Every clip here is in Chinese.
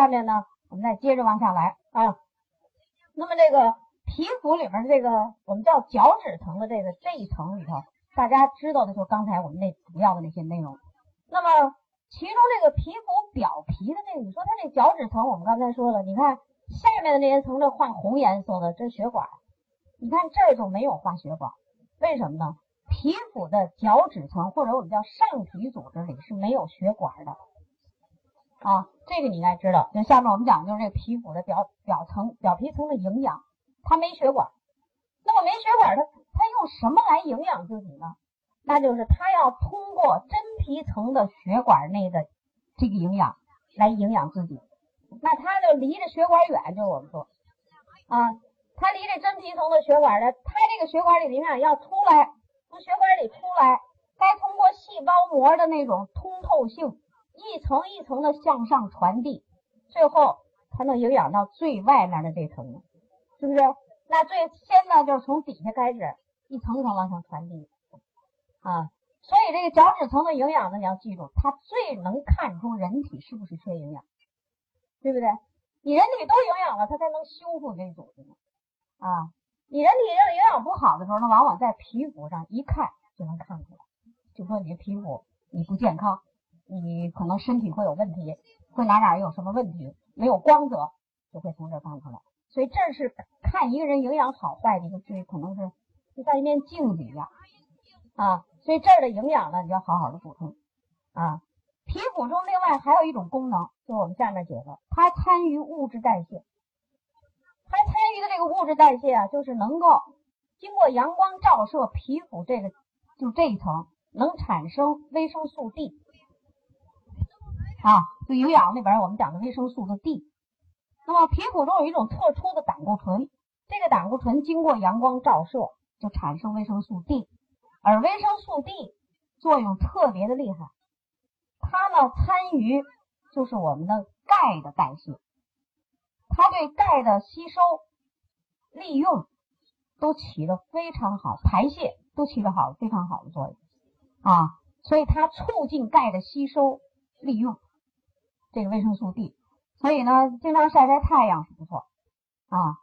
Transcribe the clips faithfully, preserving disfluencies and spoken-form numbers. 战略呢，我们再接着往下来啊。那么这个皮肤里面这个我们叫角质层的这个这一层里头，大家知道的就刚才我们那主要的那些内容。那么其中这个皮肤表皮的这个，你说它这角质层，我们刚才说了，你看下面的那些层这画红颜色的，这是血管，你看这儿就没有画血管，为什么呢？皮肤的角质层或者我们叫上皮组织里是没有血管的啊，这个你应该知道。就下面我们讲就是这个皮肤的表表层表皮层的营养，它没血管，那么没血管它它用什么来营养自己呢？那就是它要通过真皮层的血管内的这个营养来营养自己，那它就离着血管远，就我们说啊，它离着真皮层的血管呢，它这个血管里的营养要出来，从血管里出来，该通过细胞膜的那种通透性一层一层的向上传递，最后才能营养到最外面的这层，是不是？那最先呢就是从底下开始一层层往上传递啊，所以这个角质层的营养呢，你要记住，它最能看出人体是不是缺营养，对不对？你人体都营养了，它才能修复这组织啊。你人体营养不好的时候呢，往往在皮肤上一看就能看出来，就说你的皮肤你不健康，你可能身体会有问题，会哪哪有什么问题，没有光泽，就会从这看出来。所以这是看一个人营养好坏的一个区，可能是就像一面镜子一样啊。所以这儿的营养呢，你要好好的补充啊。皮肤中另外还有一种功能，就是我们下面解释，它参与物质代谢。它参与的这个物质代谢啊，就是能够经过阳光照射，皮肤这个就这一层能产生维生素 D。啊，就营养里边我们讲的维生素的 D。那么皮肤中有一种特殊的胆固醇，这个胆固醇经过阳光照射就产生维生素 D， 而维生素 D 作用特别的厉害，它呢参与就是我们的钙的代谢，它对钙的吸收、利用都起了非常好，排泄都起了好非常好的作用啊，所以它促进钙的吸收利用。这个维生素 D， 所以呢经常晒晒太阳是不错啊。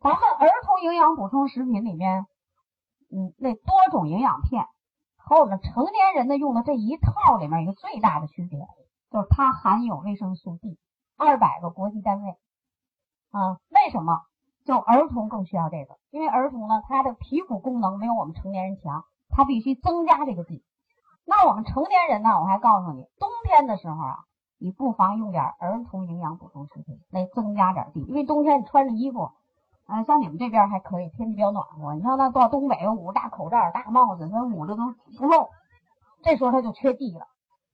咱们儿童营养补充食品里面嗯，那多种营养片和我们成年人的用的这一套里面一个最大的区别就是它含有维生素 D， 二百个国际单位啊。为什么？就儿童更需要这个，因为儿童呢他的皮肤功能没有我们成年人强，他必须增加这个 D。 那我们成年人呢，我还告诉你，冬天的时候啊，你不妨用点儿童营养补充食品来增加点地，因为冬天你穿着衣服，啊、呃，像你们这边还可以，天气比较暖和。你像那到东北捂大口罩、大帽子，他捂着都不漏，这时候他就缺地了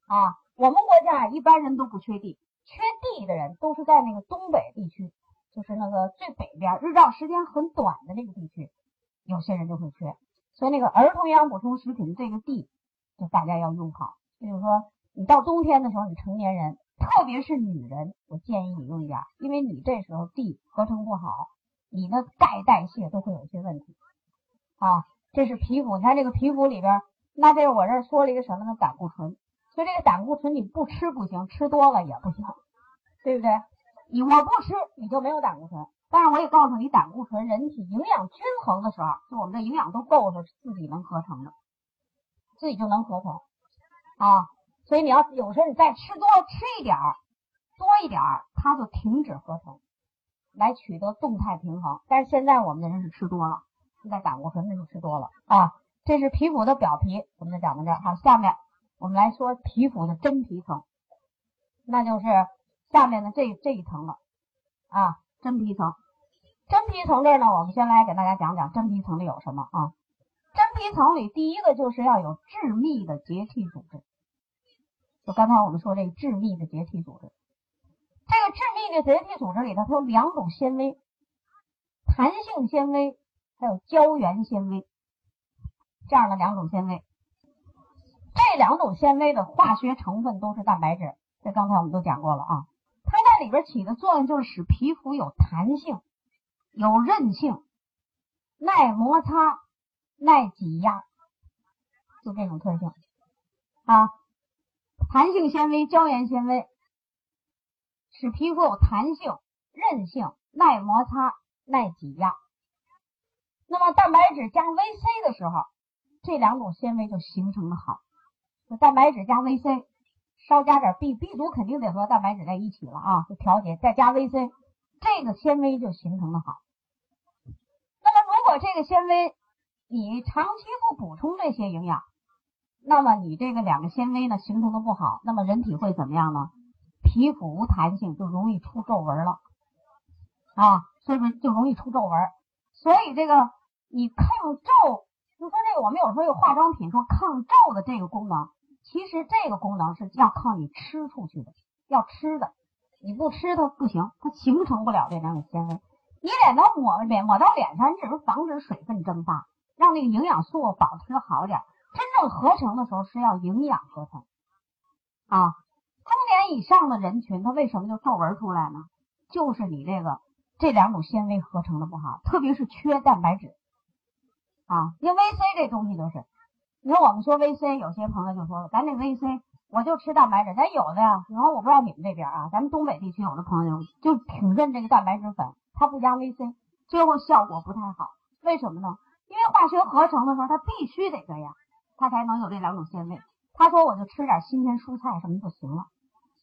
啊。我们国家一般人都不缺地，缺地的人都是在那个东北地区，就是那个最北边日照时间很短的那个地区，有些人就会缺。所以那个儿童营养补充食品这个地，就大家要用好，就是说。你到冬天的时候，你成年人，特别是女人，我建议你用一点，因为你这时候D合成不好，你的钙代谢都会有些问题啊。这是皮肤，你看这个皮肤里边，那这我这儿说了一个什么呢？胆固醇。所以这个胆固醇你不吃不行，吃多了也不行，对不对？你我不吃，你就没有胆固醇。但是我也告诉你，胆固醇人体营养均衡的时候，就我们这营养都够的时候，自己能合成的，自己就能合成啊。所以你要有时候你再吃多吃一点儿，多一点儿，它就停止合成，来取得动态平衡。但是现在我们的人是吃多了，现在胆固醇那就吃多了啊。这是皮肤的表皮，我们就讲到这儿。好，下面我们来说皮肤的真皮层，那就是下面的这这一层了啊，真皮层。真皮层这儿呢，我们先来给大家讲讲真皮层里有什么啊。真皮层里第一个就是要有致密的结缔组织。就刚才我们说这个致密的结缔组织，这个致密的结缔组织里头，它有两种纤维，弹性纤维还有胶原纤维，这样的两种纤维。这两种纤维的化学成分都是蛋白质，这刚才我们都讲过了啊。它在里边起的作用就是使皮肤有弹性、有韧性、耐摩擦、耐挤压，就这种特性啊。弹性纤维、胶原纤维使皮肤有弹性、韧性、耐摩擦、耐挤压。那么蛋白质加 V C 的时候，这两种纤维就形成的好。蛋白质加 V C， 稍加点 B， B 族肯定得和蛋白质在一起了啊，就调节再加 V C， 这个纤维就形成的好。那么如果这个纤维你长期不补充这些营养，那么你这个两个纤维呢形成的不好，那么人体会怎么样呢？皮肤无弹性，就容易出皱纹了啊，所以说就容易出皱纹。所以这个你抗皱，就说这个我们有时候有化妆品说抗皱的这个功能，其实这个功能是要靠你吃出去的，要吃的，你不吃它不行，它形成不了这两种纤维。你脸都抹脸抹到脸上，你只是防止水分蒸发，让那个营养素保持好点。真正合成的时候是要营养合成啊。中年以上的人群，他为什么就皱纹出来呢？就是你这个这两种纤维合成的不好，特别是缺蛋白质啊。因为 V C 这东西就是，你说我们说 V C， 有些朋友就说咱这 V C 我就吃蛋白质，咱有的呀。然后我不知道你们这边啊，咱们东北地区有的朋友就挺认这个蛋白质粉，他不加 V C， 最后效果不太好。为什么呢？因为化学合成的时候，它必须得这样。他才能有这两种纤维。他说我就吃点新鲜蔬菜什么就行了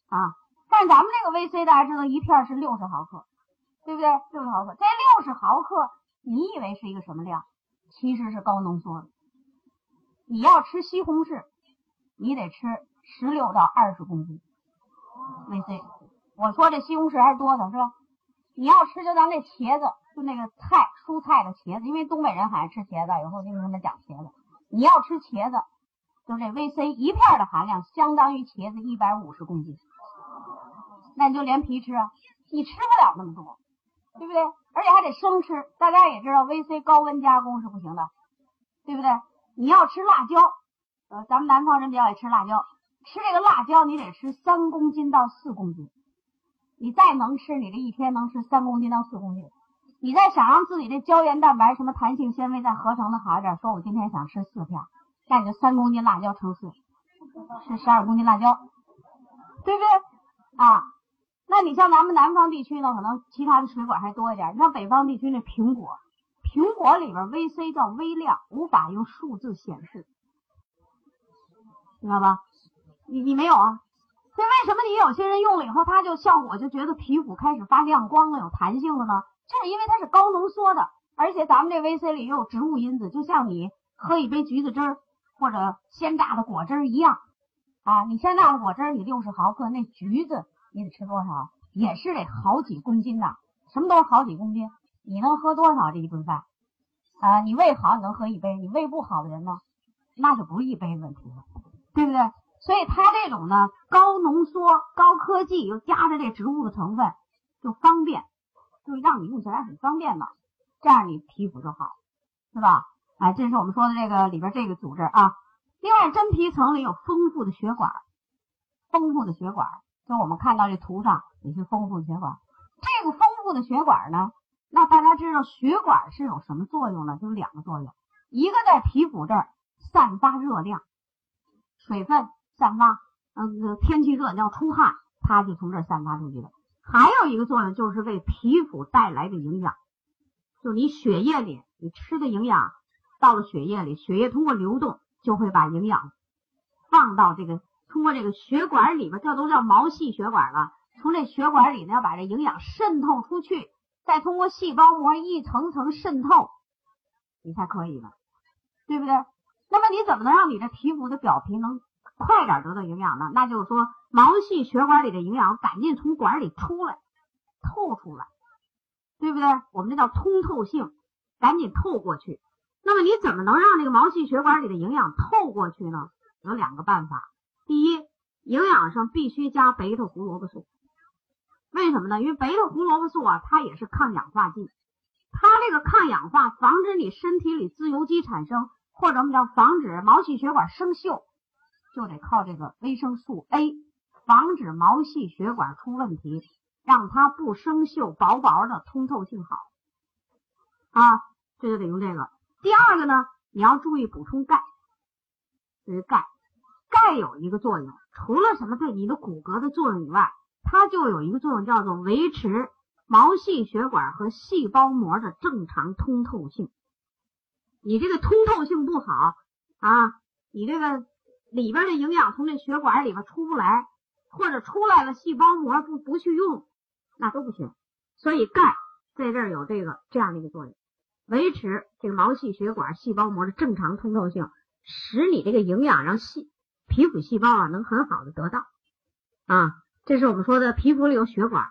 啊。但是咱们这个 V C 大家知道一片是六十毫克，对不对？六十毫克，这六十毫克你以为是一个什么量？其实是高浓缩的。你要吃西红柿，你得吃十六到二十公斤 V C。 我说这西红柿还是多的是吧？你要吃就咱那茄子，就那个菜蔬菜的茄子，因为东北人还吃茄子，有时候就跟他们讲茄子，你要吃茄子，就这 V C 一片的含量相当于茄子一百五十公斤，那你就连皮吃啊，你吃不了那么多，对不对？而且还得生吃，大家也知道 V C 高温加工是不行的，对不对？你要吃辣椒，呃，咱们南方人比较爱吃辣椒，吃这个辣椒你得吃三公斤到四公斤，你再能吃，你这一天能吃三公斤到四公斤。你再想让自己的胶原蛋白什么弹性纤维再合成的好一点，说我今天想吃四片，那你就三公斤辣椒乘四，是十二公斤辣椒，对不对啊？那你像咱们南方地区呢，可能其他的水果还多一点，你像北方地区那苹果，苹果里边 V C 叫微量，无法用数字显示，明白吧？你你没有啊？所以为什么你有些人用了以后，他就效果就觉得皮肤开始发亮光了，有弹性了呢？就是因为它是高浓缩的，而且咱们这 V C 里又有植物因子，就像你喝一杯橘子汁儿或者鲜榨的果汁儿一样啊。你鲜榨的果汁儿你六十毫克，那橘子你得吃多少？也是得好几公斤呐，什么都是好几公斤。你能喝多少这一顿饭啊？你胃好你能喝一杯，你胃不好的人呢，那就不是一杯问题了，对不对？所以它这种呢高浓缩、高科技，又加着这植物的成分，就方便。就让你用起来很方便嘛，这样你皮肤就好，是吧？哎，这是我们说的这个里边这个组织啊。另外，真皮层里有丰富的血管，丰富的血管，就我们看到这图上也是丰富的血管。这个丰富的血管呢，那大家知道血管是有什么作用呢？就两个作用，一个在皮肤这儿散发热量，水分散发，嗯，天气热你要出汗，它就从这儿散发出去的。还有一个作用就是为皮肤带来的营养，就你血液里你吃的营养到了血液里，血液通过流动就会把营养放到这个通过这个血管里边，这都叫毛细血管了。从这血管里呢要把这营养渗透出去，再通过细胞膜一层层渗透，你才可以了，对不对？那么你怎么能让你的皮肤的表皮能快点得到营养呢？那就是说毛细血管里的营养赶紧从管里出来，透出来，对不对？我们这叫通透性，赶紧透过去。那么你怎么能让这个毛细血管里的营养透过去呢？有两个办法。第一，营养上必须加贝塔胡萝卜素。为什么呢？因为贝塔胡萝卜素啊，它也是抗氧化剂，它这个抗氧化防止你身体里自由基产生，或者我们叫防止毛细血管生锈，就得靠这个维生素 A 防止毛细血管出问题，让它不生锈，薄薄的，通透性好啊，这就得用这个。第二个呢，你要注意补充钙，这是钙，钙有一个作用，除了什么对你的骨骼的作用以外，它就有一个作用，叫做维持毛细血管和细胞膜的正常通透性。你这个通透性不好啊，你这个里边的营养从这血管里边出不来，或者出来了细胞膜不不去用，那都不行。所以钙在这儿有这个这样的一个作用，维持这个毛细血管细胞膜的正常通透性，使你这个营养让细皮肤细胞啊能很好的得到啊。这是我们说的皮肤里有血管，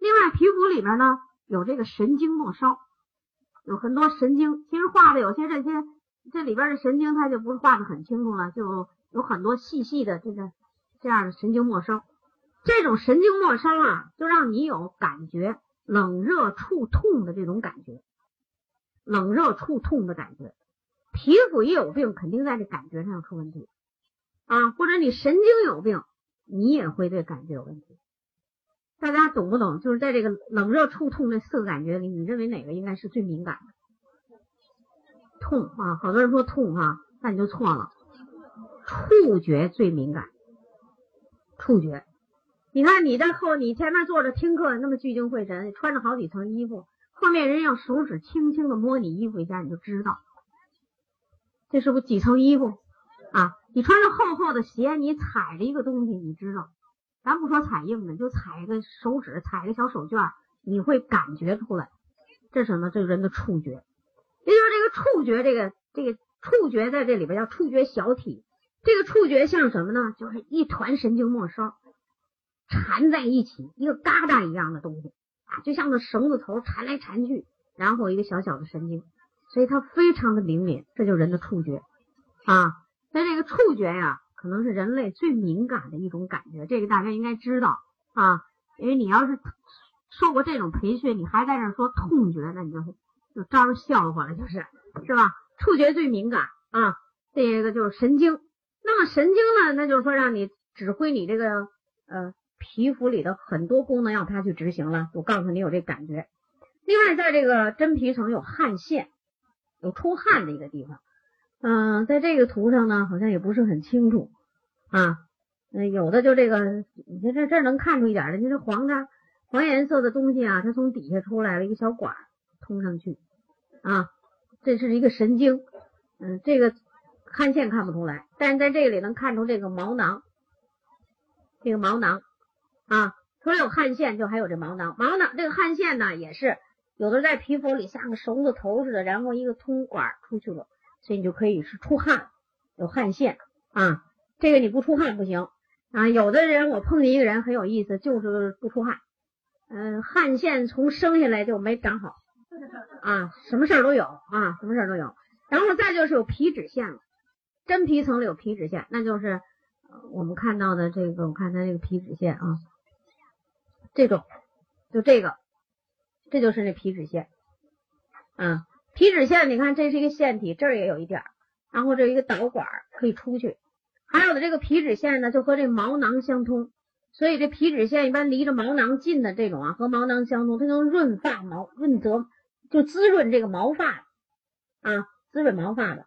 另外皮肤里边呢有这个神经末梢，有很多神经，其实画的有些这些这里边的神经它就不是画的很清楚了，就有很多细细的这个这样的神经末梢。这种神经末梢啊，就让你有感觉冷热触痛的这种感觉，冷热触痛的感觉。皮肤也有病，肯定在这感觉上出问题啊，或者你神经有病，你也会对感觉有问题。大家懂不懂？就是在这个冷热触痛这四个感觉里，你认为哪个应该是最敏感的？痛啊，好多人说痛啊，那你就错了，触觉最敏感。触觉，你看你在后，你前面坐着听课，那么聚精会神，穿着好几层衣服，后面人用手指轻轻的摸你衣服一下，你就知道这是不是几层衣服啊？你穿着厚厚的鞋，你踩着一个东西，你知道，咱不说踩硬的，就踩一个手指，踩一个小手绢，你会感觉出来。这是什么？这个人的触觉。也就是这个触觉，这个这个触觉在这里边叫触觉小体。这个触觉像什么呢？就是一团神经末梢缠在一起，一个疙瘩一样的东西啊，就像个绳子头缠来缠去，然后一个小小的神经，所以它非常的灵敏，这就是人的触觉啊。但这个触觉呀、啊，可能是人类最敏感的一种感觉，这个大家应该知道啊。因为你要是受过这种培训，你还在这说痛觉，那你就就招人笑话了，就是是吧？触觉最敏感啊，这个就是神经。那么神经呢，那就是说让你指挥你这个呃皮肤里的很多功能，让它去执行了。我告诉你有这感觉。另外，在这个真皮层有汗腺，有出汗的一个地方。嗯、呃，在这个图上呢，好像也不是很清楚啊。呃、有的就这个，你看这这能看出一点的，你这黄的黄颜色的东西啊，它从底下出来了一个小管通上去啊，这是一个神经。嗯、呃，这个汗腺看不出来，但是在这里能看出这个毛囊，这个毛囊啊，除了有汗腺，就还有这毛囊。毛囊这个汗腺呢，也是有的在皮肤里像个绳子头似的，然后一个通管出去了。所以你就可以是出汗，有汗腺啊，这个你不出汗不行啊。有的人我碰见一个人很有意思，就是不出汗，嗯、呃，汗腺从生下来就没长好啊，什么事儿都有啊，什么事儿都有。然后再就是有皮脂腺了，真皮层里有皮脂腺，那就是我们看到的这个，我看它这个皮脂腺啊，这种就这个，这就是那皮脂腺啊。皮脂腺，你看这是一个腺体，这儿也有一点儿，然后这一个导管可以出去。还有的这个皮脂腺呢，就和这毛囊相通，所以这皮脂腺一般离着毛囊近的这种啊，和毛囊相通，它能润发毛，润泽就滋润这个毛发啊，滋润毛发的。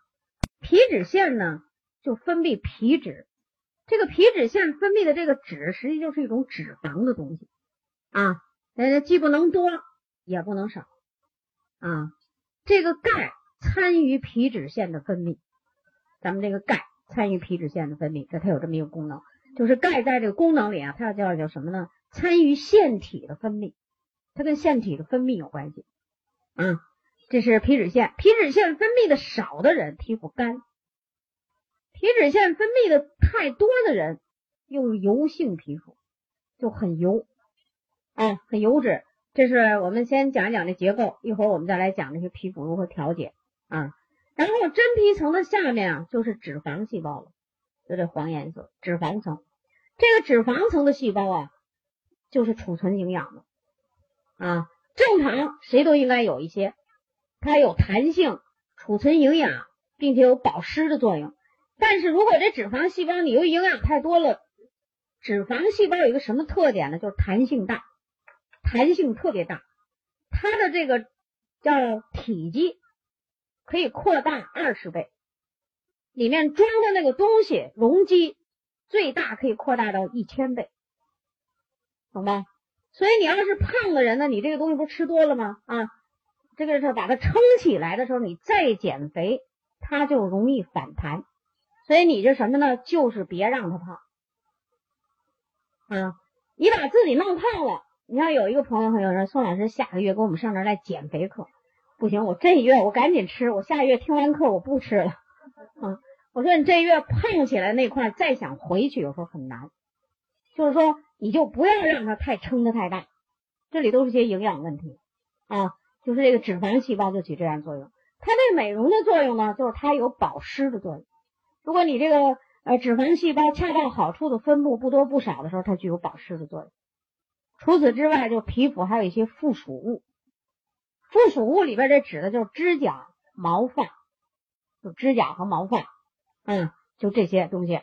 皮脂腺呢，就分泌皮脂，这个皮脂腺分泌的这个脂，实际就是一种脂肪的东西啊，呃，既不能多也不能少啊。这个钙参与皮脂腺的分泌，咱们这个钙参与皮脂腺的分泌，这它有这么一个功能，就是钙在这个功能里啊，它叫叫什么呢？参与腺体的分泌，它跟腺体的分泌有关系。嗯，这是皮脂腺，皮脂腺分泌的少的人皮肤干，皮脂腺分泌的太多的人又油性皮肤，就很油，哎，很油脂。这是我们先讲一讲这结构，一会儿我们再来讲这些皮肤如何调节啊。然后真皮层的下面啊，就是脂肪细胞了，就这黄颜色脂肪层。这个脂肪层的细胞啊，就是储存营养的啊。正常谁都应该有一些，它有弹性，储存营养，并且有保湿的作用。但是如果这脂肪细胞里由于营养太多了，脂肪细胞有一个什么特点呢？就是弹性大。弹性特别大，它的这个叫体积可以扩大二十倍，里面装的那个东西容积最大可以扩大到一千倍，懂吧？所以你要是胖的人呢，你这个东西不是吃多了吗？啊，这个时候把它撑起来的时候，你再减肥，它就容易反弹。所以你这什么呢？就是别让它胖。啊，你把自己弄胖了。你看有一个朋友很有人，宋老师下个月给我们上这儿来减肥课，不行，我这一月我赶紧吃，我下个月听完课我不吃了。啊，我说你这一月胖起来那块再想回去有时候很难，就是说你就不要让它太撑得太大，这里都是些营养问题啊，就是这个脂肪细胞就起这样作用。它对美容的作用呢，就是它有保湿的作用。如果你这个呃脂肪细胞恰到好处的分布不多不少的时候，它具有保湿的作用。除此之外，就皮肤还有一些附属物，附属物里边这指的就是指甲、毛发，就指甲和毛发，嗯，就这些东西。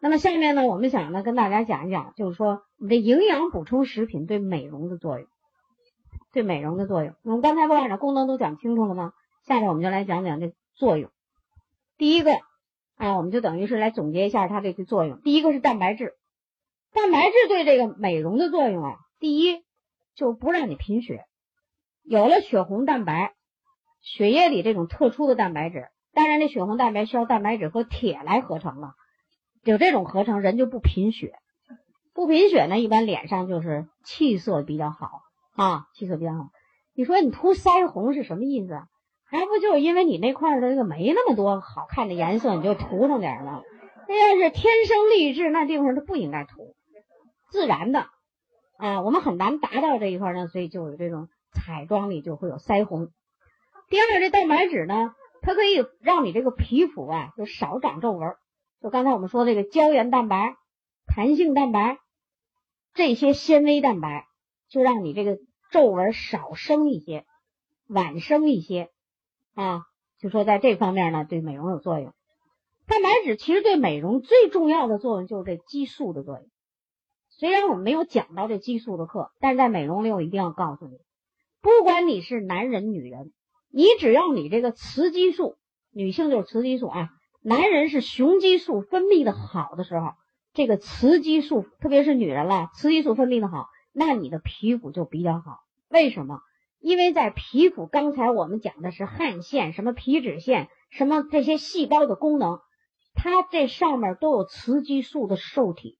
那么下面呢，我们想呢跟大家讲一讲，就是说我们的营养补充食品对美容的作用，对美容的作用。我们刚才不把这功能都讲清楚了吗？下面我们就来讲讲这作用。第一个啊，我们就等于是来总结一下它这个作用。第一个是蛋白质，蛋白质对这个美容的作用啊，第一就不让你贫血，有了血红蛋白，血液里这种特殊的蛋白质，当然这血红蛋白需要蛋白质和铁来合成了，有这种合成人就不贫血，不贫血呢一般脸上就是气色比较好啊，气色比较好。你说你涂腮红是什么意思啊？还不就是因为你那块的这个没那么多好看的颜色，你就涂上点了。那要是天生丽质，那地方它不应该涂，自然的啊，我们很难达到这一块呢，所以就有这种彩妆里就会有腮红。第二，这蛋白质呢，它可以让你这个皮肤啊就少长皱纹，就刚才我们说这个胶原蛋白、弹性蛋白这些纤维蛋白，就让你这个皱纹少生一些、晚生一些啊。就说在这方面呢，对美容有作用。蛋白质其实对美容最重要的作用就是这激素的作用。虽然我们没有讲到这激素的课，但是在美容里我一定要告诉你，不管你是男人女人，你只要你这个雌激素，女性就是雌激素啊，男人是雄激素分泌的好的时候，这个雌激素特别是女人啦，雌激素分泌的好，那你的皮肤就比较好。为什么？因为在皮肤刚才我们讲的是汗腺、什么皮脂腺、什么这些细胞的功能，它这上面都有雌激素的受体，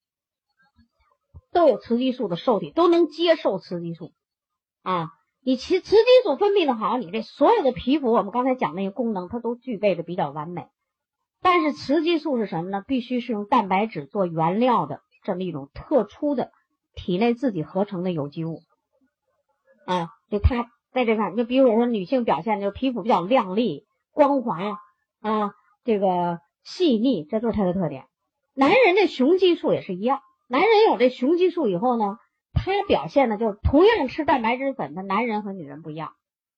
都有雌激素的受体，都能接受雌激素啊。你其雌激素分泌的好，你这所有的皮肤我们刚才讲那些功能它都具备的比较完美。但是雌激素是什么呢？必须是用蛋白质做原料的这么一种特殊的体内自己合成的有机物啊。就它在这看，就比如说女性表现就皮肤比较亮丽光滑啊，这个细腻，这就是它的特点。男人的雄激素也是一样，男人有这雄激素以后呢，他表现的就是同样吃蛋白质粉的男人和女人不一样，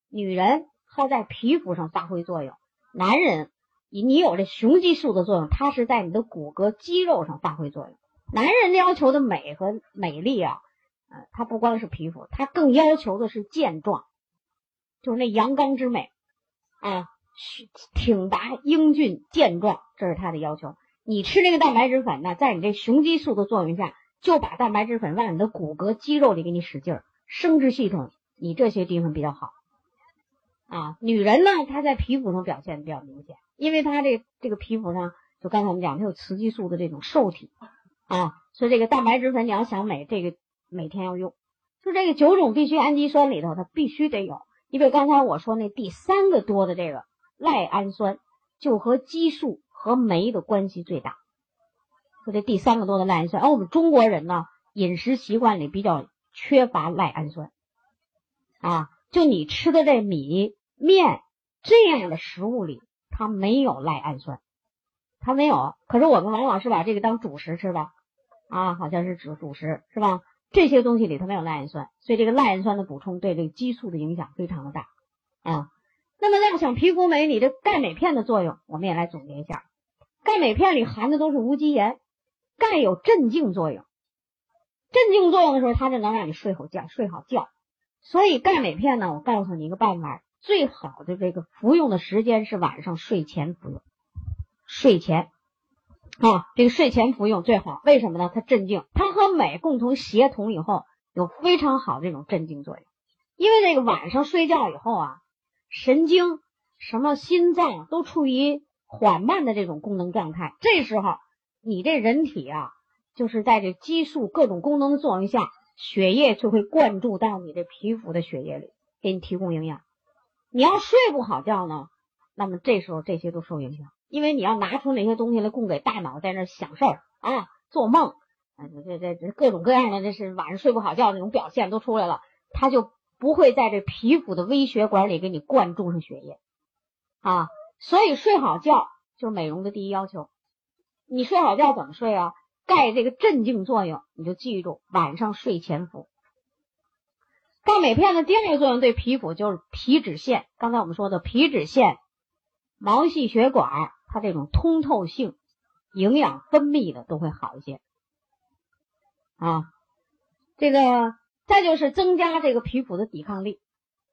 女人靠在皮肤上发挥作用，男人你有这雄激素的作用，它是在你的骨骼肌肉上发挥作用。男人要求的美和美丽啊，呃，它不光是皮肤，它更要求的是健壮，就是那阳刚之美啊，挺拔英俊健壮，这是他的要求。你吃那个蛋白质粉呢，在你这雄激素的作用下，就把蛋白质粉往你的骨骼肌肉里给你使劲儿，生殖系统你这些地方比较好啊。女人呢，她在皮肤上表现比较明显，因为她这这个皮肤上就刚才我们讲她有雌激素的这种受体啊，所以这个蛋白质粉你要想美，这个每天要用，就这个九种必需氨基酸里头它必须得有，因为刚才我说那第三个多的这个赖氨酸就和激素和酶的关系最大，就这第三个多的赖氨酸。而、哦、我们中国人呢，饮食习惯里比较缺乏赖氨酸啊，就你吃的这米面这样的食物里它没有赖氨酸，它没有。可是我们往往是把这个当主食吃吧啊，好像是指主食是吧，这些东西里它没有赖氨酸，所以这个赖氨酸的补充对这个激素的影响非常的大啊。那么要想皮肤美，你这钙镁片的作用我们也来总结一下。钙镁片里含的都是无机盐，钙有镇静作用，镇静作用的时候它就能让你睡好觉，睡好觉。所以钙镁片呢，我告诉你一个办法，最好的这个服用的时间是晚上睡前服用，睡前啊，这个睡前服用最好。为什么呢？它镇静，它和镁共同协同以后，有非常好的这种镇静作用。因为这个晚上睡觉以后啊，神经什么心脏都处于缓慢的这种功能状态，这时候你这人体啊，就是在这激素各种功能的作用下，血液就会灌注到你这皮肤的血液里，给你提供营养。你要睡不好觉呢，那么这时候这些都受影响，因为你要拿出那些东西来供给大脑在那想事儿啊，做梦啊，这这这各种各样的，这是晚上睡不好觉那种表现都出来了，它就不会在这皮肤的微血管里给你灌注上血液啊。所以睡好觉就是美容的第一要求。你睡好觉怎么睡啊？钙这个镇静作用，你就记住晚上睡前服。钙镁片的第二个作用对皮肤就是皮脂腺，刚才我们说的皮脂腺、毛细血管，它这种通透性、营养分泌的都会好一些啊。这个再就是增加这个皮肤的抵抗力。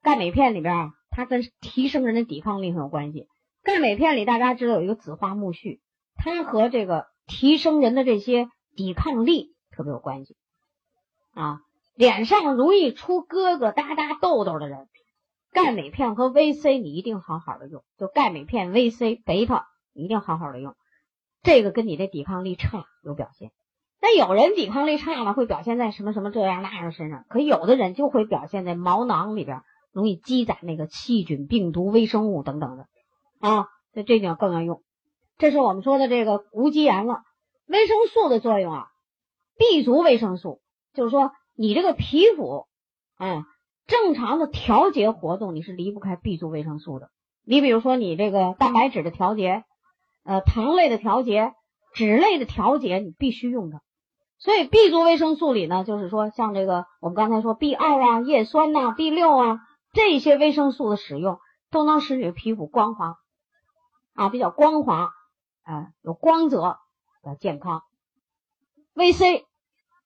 钙镁片里边啊，它跟提升人的抵抗力很有关系。钙镁片里大家知道有一个紫花苜蓿，它和这个提升人的这些抵抗力特别有关系啊。脸上容易出疙疙瘩瘩痘痘的人，钙镁片和 V C 你一定好好的用，就钙镁片 V C 贝塔你一定好好的用，这个跟你的抵抗力差有表现。那有人抵抗力差了会表现在什么什么这样那样身上，可有的人就会表现在毛囊里边容易积攒那个细菌、病毒、微生物等等的啊，所以这点更要用。这是我们说的这个无机盐了。维生素的作用啊 B 族维生素，就是说你这个皮肤嗯，正常的调节活动你是离不开 B 族维生素的。你比如说你这个蛋白质的调节，呃，糖类的调节、脂类的调节，你必须用它。所以 B 族维生素里呢，就是说像这个我们刚才说 B 二 啊、叶酸呐、啊、B 六 啊，这些维生素的使用都能使你的皮肤光滑啊，比较光滑啊，有光泽，比较健康。V C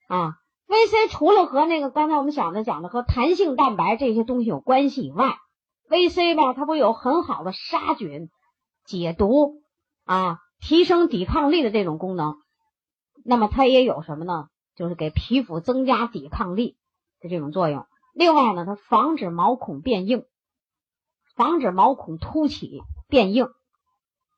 啊 ，V C 除了和那个刚才我们讲的讲的和弹性蛋白这些东西有关系以外 ，V C 吧，它不有很好的杀菌、解毒啊、提升抵抗力的这种功能。那么它也有什么呢？就是给皮肤增加抵抗力的这种作用。另外呢，它防止毛孔变硬，防止毛孔凸起变硬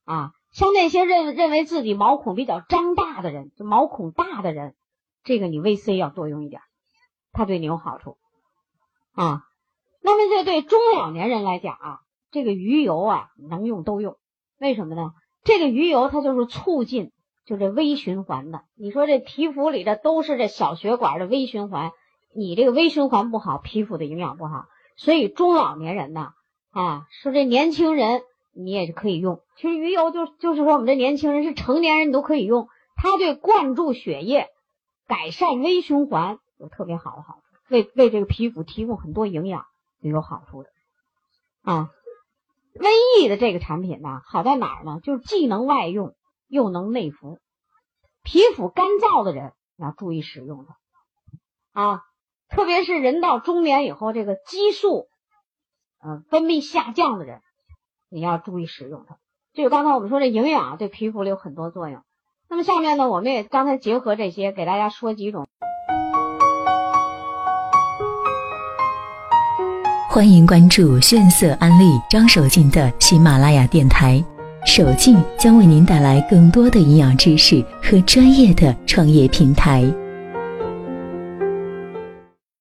啊。像那些认认为自己毛孔比较张大的人，就毛孔大的人，这个你 V C 要多用一点，它对你有好处啊。那么这对中老年人来讲啊，这个鱼油啊能用都用。为什么呢？这个鱼油它就是促进就这微循环的。你说这皮肤里的都是这小血管的微循环，你这个微循环不好，皮肤的营养不好。所以中老年人呢啊，说这年轻人你也是可以用。其实鱼油就就是说我们这年轻人是成年人你都可以用，它对灌注血液、改善微循环有特别好的好处，为为这个皮肤提供很多营养也有好处的啊。瘟疫的这个产品呢，好在哪儿呢？就是既能外用又能内服。皮肤干燥的人要注意使用它啊，特别是人到中年以后，这个激素嗯、呃、分泌下降的人，你要注意使用它。这个刚才我们说这营养对皮肤里有很多作用。那么下面呢，我们也刚才结合这些给大家说几种。欢迎关注炫色安利张守敬的喜马拉雅电台，守敬将为您带来更多的营养知识和专业的创业平台。